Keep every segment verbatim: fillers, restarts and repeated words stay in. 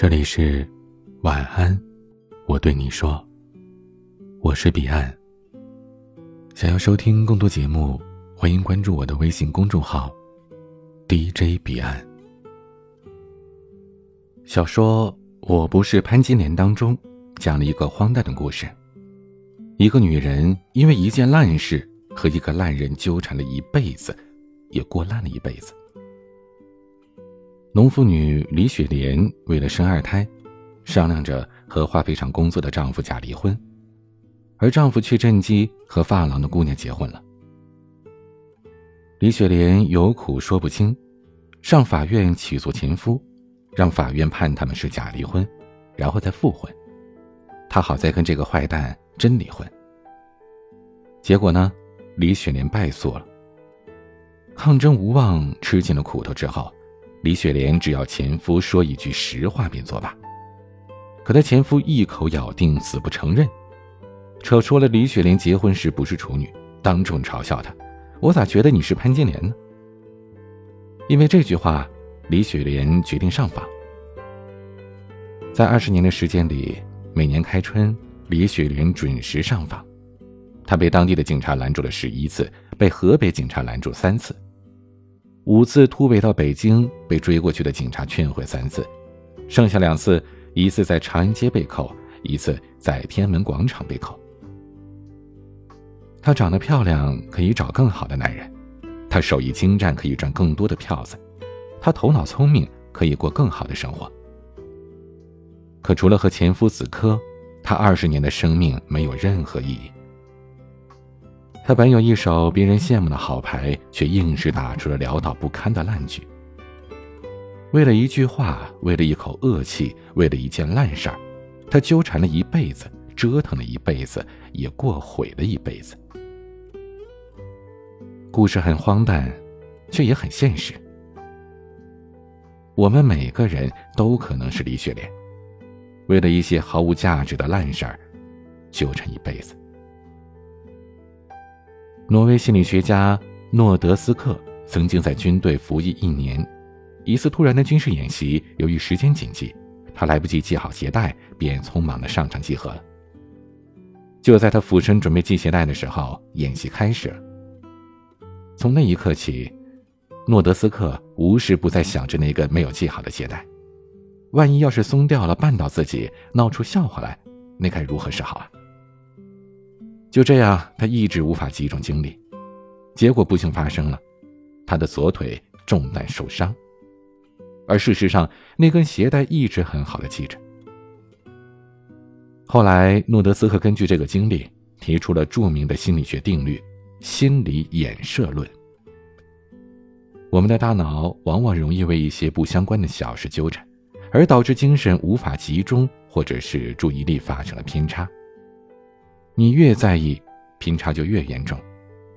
这里是晚安我对你说，我是彼岸。想要收听更多节目，欢迎关注我的微信公众号 D J 彼岸。小说《我不是潘金莲》当中讲了一个荒诞的故事，一个女人因为一件烂事和一个烂人纠缠了一辈子，也过烂了一辈子。农妇女李雪莲为了生二胎，商量着和化肥厂工作的丈夫假离婚，而丈夫却趁机和发廊的姑娘结婚了。李雪莲有苦说不清，上法院起诉前夫，让法院判他们是假离婚，然后再复婚，她好再跟这个坏蛋真离婚。结果呢，李雪莲败诉了。抗争无望，吃尽了苦头之后，李雪莲只要前夫说一句实话便作罢，可她前夫一口咬定死不承认，扯出了李雪莲结婚时不是处女，当众嘲笑她：“我咋觉得你是潘金莲呢？”因为这句话，李雪莲决定上访。在二十年的时间里，每年开春，李雪莲准时上访。她被当地的警察拦住了十一次，被河北警察拦住三次，五次突围到北京，被追过去的警察劝回三次，剩下两次，一次在长安街被扣，一次在天安门广场被扣。她长得漂亮，可以找更好的男人；她手艺精湛，可以赚更多的票子；她头脑聪明，可以过更好的生活。可除了和前夫死磕，她二十年的生命没有任何意义。他本有一手别人羡慕的好牌，却硬是打出了潦倒不堪的烂局。为了一句话，为了一口恶气，为了一件烂事儿，他纠缠了一辈子，折腾了一辈子，也过毁了一辈子。故事很荒诞，却也很现实。我们每个人都可能是李雪莲，为了一些毫无价值的烂事儿，纠缠一辈子。挪威心理学家诺德斯克曾经在军队服役一年，一次突然的军事演习，由于时间紧急，他来不及系好鞋带，便匆忙地上场集合了。就在他俯身准备系鞋带的时候，演习开始了。从那一刻起，诺德斯克无时不在想着那个没有系好的鞋带，万一要是松掉了，绊倒自己，闹出笑话来，那该如何是好啊？就这样，他一直无法集中精力，结果不幸发生了，他的左腿中弹受伤，而事实上，那根鞋带一直很好的系着。后来，诺德斯克根据这个经历，提出了著名的心理学定律——心理衍射论。我们的大脑往往容易为一些不相关的小事纠缠，而导致精神无法集中，或者是注意力发生了偏差。你越在意，偏差就越严重，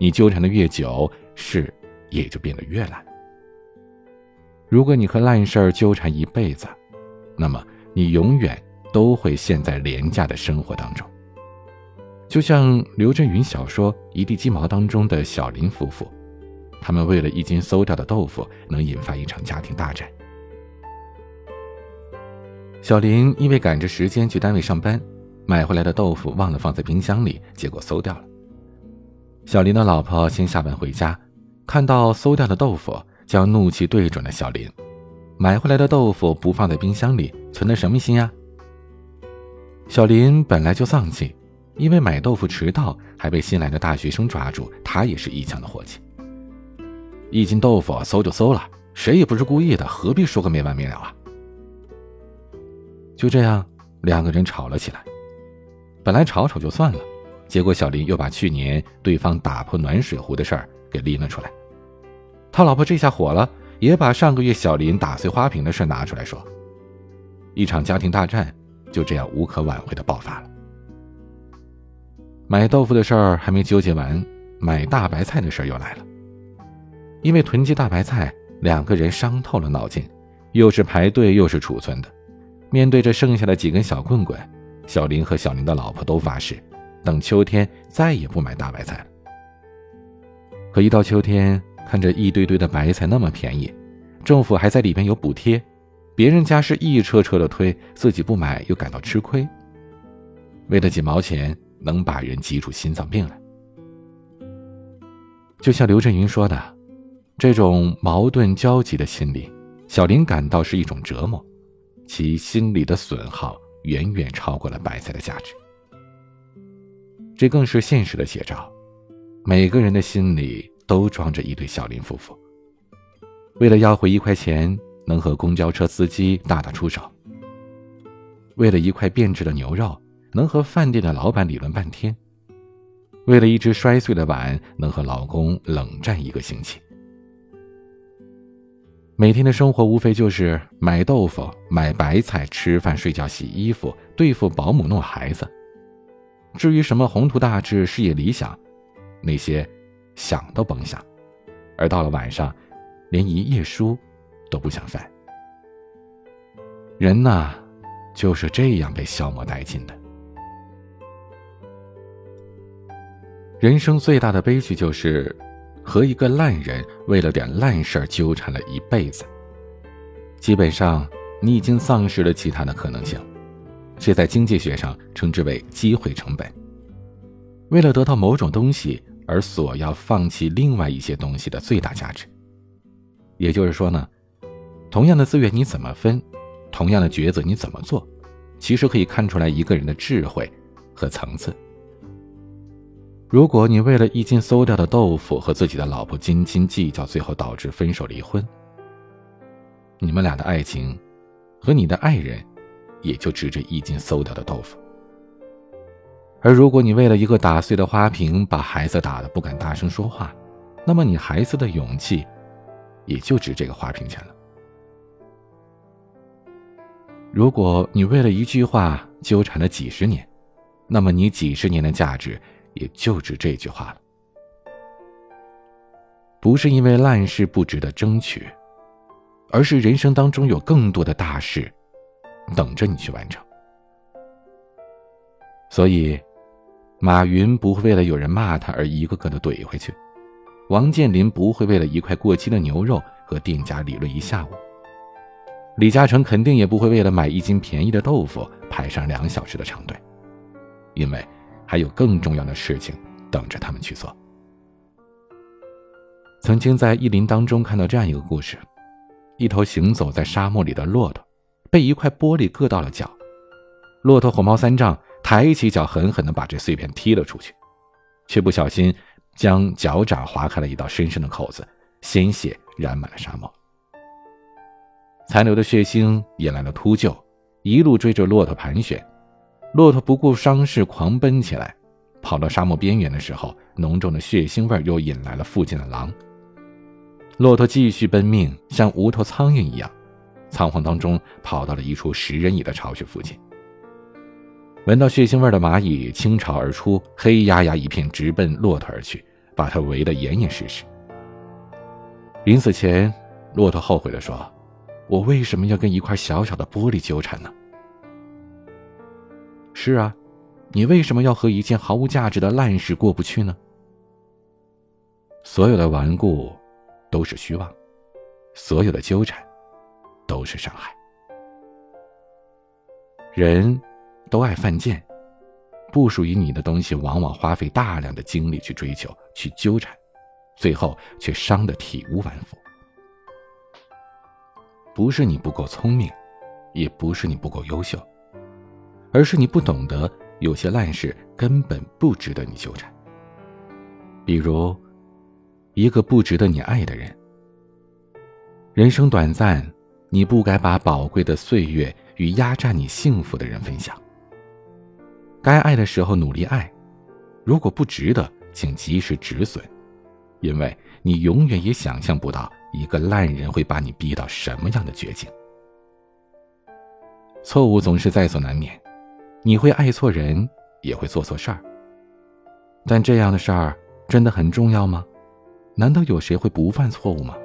你纠缠的越久，事也就变得越烂。如果你和烂事儿纠缠一辈子，那么你永远都会陷在廉价的生活当中。就像刘震云小说《一地鸡毛》当中的小林夫妇，他们为了一斤馊掉的豆腐，能引发一场家庭大战。小林因为赶着时间去单位上班，买回来的豆腐忘了放在冰箱里，结果馊掉了。小林的老婆先下班回家，看到馊掉的豆腐，将怒气对准了小林：买回来的豆腐不放在冰箱里，存的什么心啊？小林本来就丧气，因为买豆腐迟到，还被新来的大学生抓住，他也是一腔的火气。一斤豆腐馊就馊了，谁也不是故意的，何必说个没完没了啊？就这样，两个人吵了起来。本来吵吵就算了，结果小林又把去年对方打破暖水壶的事儿给拎了出来。他老婆这下火了，也把上个月小林打碎花瓶的事拿出来说。一场家庭大战就这样无可挽回的爆发了。买豆腐的事儿还没纠结完，买大白菜的事儿又来了。因为囤积大白菜，两个人伤透了脑筋，又是排队又是储存的。面对着剩下的几根小棍棍，小林和小林的老婆都发誓，等秋天再也不买大白菜了。可一到秋天，看着一堆堆的白菜那么便宜，政府还在里边有补贴，别人家是一车车的推，自己不买又感到吃亏，为了几毛钱能把人急出心脏病来。就像刘震云说的，这种矛盾交集的心理，小林感到是一种折磨，其心理的损耗远远超过了白菜的价值。这更是现实的写照，每个人的心里都装着一对小林夫妇，为了要回一块钱能和公交车司机大打出手，为了一块变质的牛肉能和饭店的老板理论半天，为了一只摔碎的碗能和老公冷战一个星期。每天的生活无非就是买豆腐、买白菜、吃饭、睡觉、洗衣服，对付保姆、弄孩子。至于什么宏图大志、事业理想，那些想都甭想，而到了晚上连一页书都不想翻。人呐，就是这样被消磨殆尽的。人生最大的悲剧就是和一个烂人为了点烂事儿纠缠了一辈子，基本上你已经丧失了其他的可能性，这在经济学上称之为机会成本，为了得到某种东西而索要放弃另外一些东西的最大价值。也就是说呢，同样的资源你怎么分，同样的抉择你怎么做，其实可以看出来一个人的智慧和层次。如果你为了一斤馊掉的豆腐和自己的老婆斤斤计较，最后导致分手离婚，你们俩的爱情和你的爱人也就值这一斤馊掉的豆腐。而如果你为了一个打碎的花瓶把孩子打得不敢大声说话，那么你孩子的勇气也就值这个花瓶钱了。如果你为了一句话纠缠了几十年，那么你几十年的价值也就值这句话了。不是因为烂事不值得争取，而是人生当中有更多的大事等着你去完成。所以马云不会为了有人骂他而一个个的怼回去，王健林不会为了一块过期的牛肉和店家理论一下午，李嘉诚肯定也不会为了买一斤便宜的豆腐排上两小时的长队，因为还有更重要的事情等着他们去做。曾经在意林当中看到这样一个故事，一头行走在沙漠里的骆驼被一块玻璃硌到了脚，骆驼火冒三丈，抬起脚狠狠地把这碎片踢了出去，却不小心将脚掌划开了一道深深的口子，鲜血染满了沙漠，残留的血腥引来了秃鹫，一路追着骆驼盘旋。骆驼不顾伤势狂奔起来，跑到沙漠边缘的时候，浓重的血腥味又引来了附近的狼。骆驼继续奔命，像无头苍蝇一样，仓皇当中跑到了一处食人蚁的巢穴附近。闻到血腥味的蚂蚁倾巢而出，黑压压一片，直奔骆驼而去，把它围得严严实实。临死前，骆驼后悔地说：“我为什么要跟一块小小的玻璃纠缠呢？”是啊，你为什么要和一件毫无价值的烂事过不去呢？所有的顽固都是虚妄，所有的纠缠都是伤害。人都爱犯贱，不属于你的东西往往花费大量的精力去追求、去纠缠，最后却伤得体无完肤。不是你不够聪明，也不是你不够优秀，而是你不懂得有些烂事根本不值得你纠缠。比如一个不值得你爱的人。人生短暂，你不该把宝贵的岁月与压榨你幸福的人分享。该爱的时候努力爱，如果不值得请及时止损，因为你永远也想象不到一个烂人会把你逼到什么样的绝境。错误总是在所难免，你会爱错人，也会做错事儿。但这样的事儿真的很重要吗？难道有谁会不犯错误吗？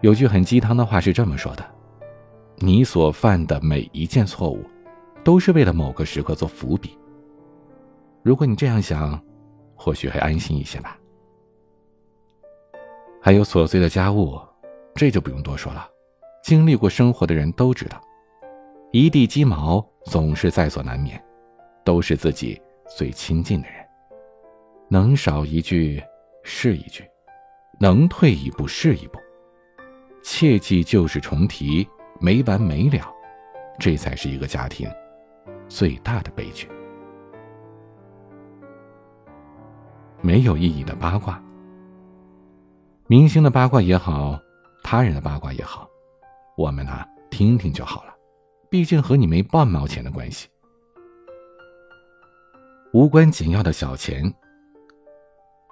有句很鸡汤的话是这么说的：你所犯的每一件错误，都是为了某个时刻做伏笔。如果你这样想，或许还安心一些吧。还有琐碎的家务，这就不用多说了，经历过生活的人都知道，一地鸡毛总是在所难免，都是自己最亲近的人，能少一句是一句，能退一步是一步，切记旧事重提，没完没了，这才是一个家庭最大的悲剧。没有意义的八卦，明星的八卦也好，他人的八卦也好，我们啊听听就好了，毕竟和你没半毛钱的关系。无关紧要的小钱，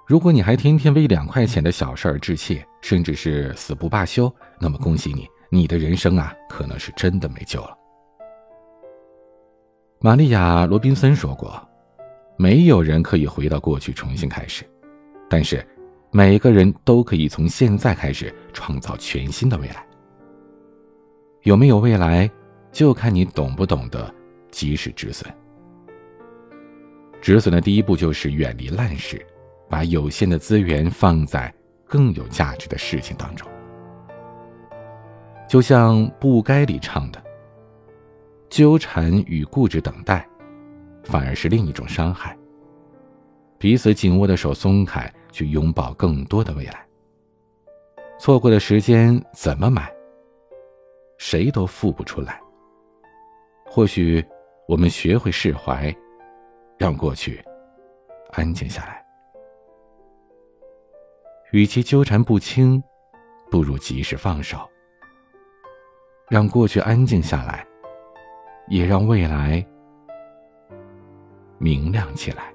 如果你还天天为两块钱的小事儿致歉，甚至是死不罢休，那么恭喜你，你的人生啊可能是真的没救了。玛丽亚·罗宾森说过，没有人可以回到过去重新开始，但是每个人都可以从现在开始创造全新的未来。有没有未来，就看你懂不懂得及时止损。止损的第一步就是远离烂事，把有限的资源放在更有价值的事情当中。就像布该里唱的，纠缠与固执等待反而是另一种伤害，彼此紧握的手松开，去拥抱更多的未来。错过的时间怎么买，谁都付不出来。或许我们学会释怀，让过去安静下来。与其纠缠不清，不如及时放手，让过去安静下来，也让未来明亮起来。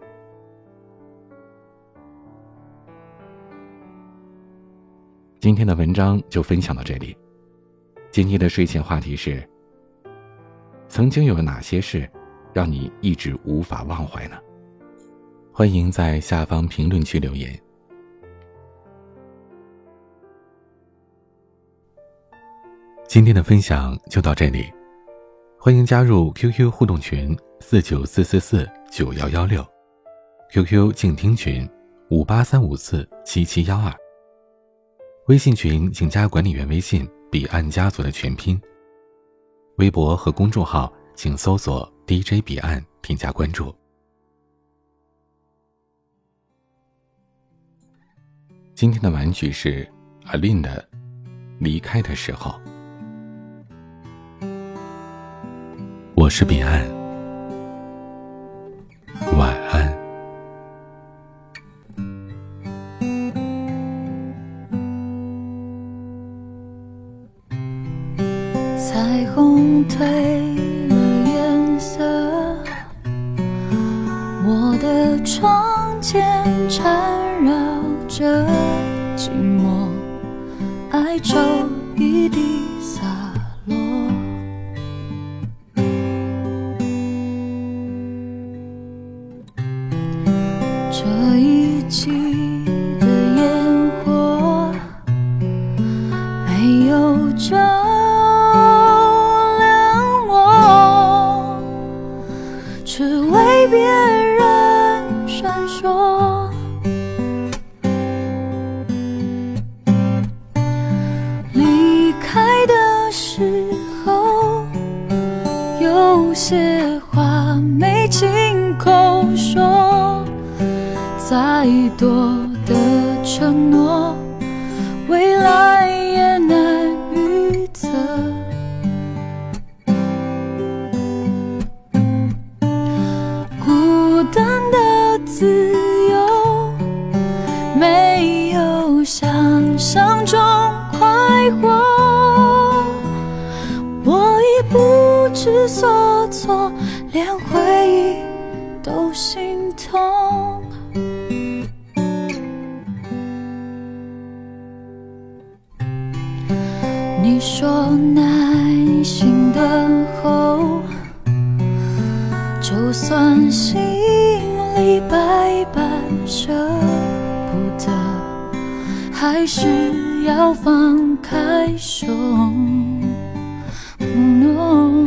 今天的文章就分享到这里。今天的睡前话题是：曾经有哪些事让你一直无法忘怀呢？欢迎在下方评论区留言。今天的分享就到这里，欢迎加入 Q Q 互动群四九四四四九一一六， Q Q 静听群五八三五四七七一二，微信群请加管理员微信彼岸家族的全拼，微博和公众号请搜索 D J 彼岸添加关注。今天的玩具是 A-Lin 的离开的时候。我是彼岸，晚安。彩虹褪了颜色，我的窗前缠绕着寂寞，哀愁一地洒落。这一季的烟火没有照亮我，只为别人闪烁。离开的时候，有些话没亲口说，再多的承诺，未来也难预测。孤单的自由，没有想象中快活，我已不知所措，连回忆都心痛。你说耐心等候，就算心里百般舍不得，还是要放开手。No，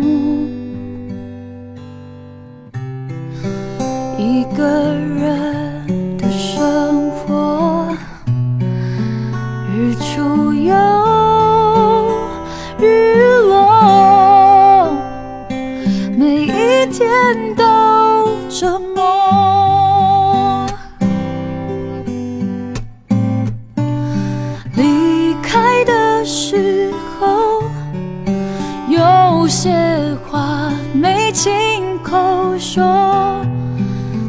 一个人的生活，日出又日。些话没亲口说，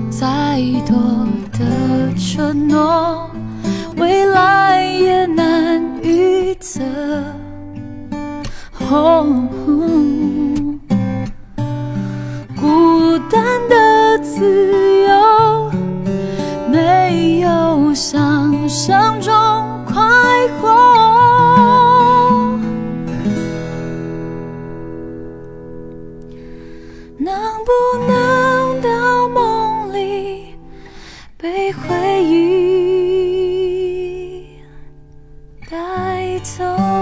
再多的承诺未来也难预测、oh, 孤单的自由没有想象中快活，能不能到梦里被回忆带走。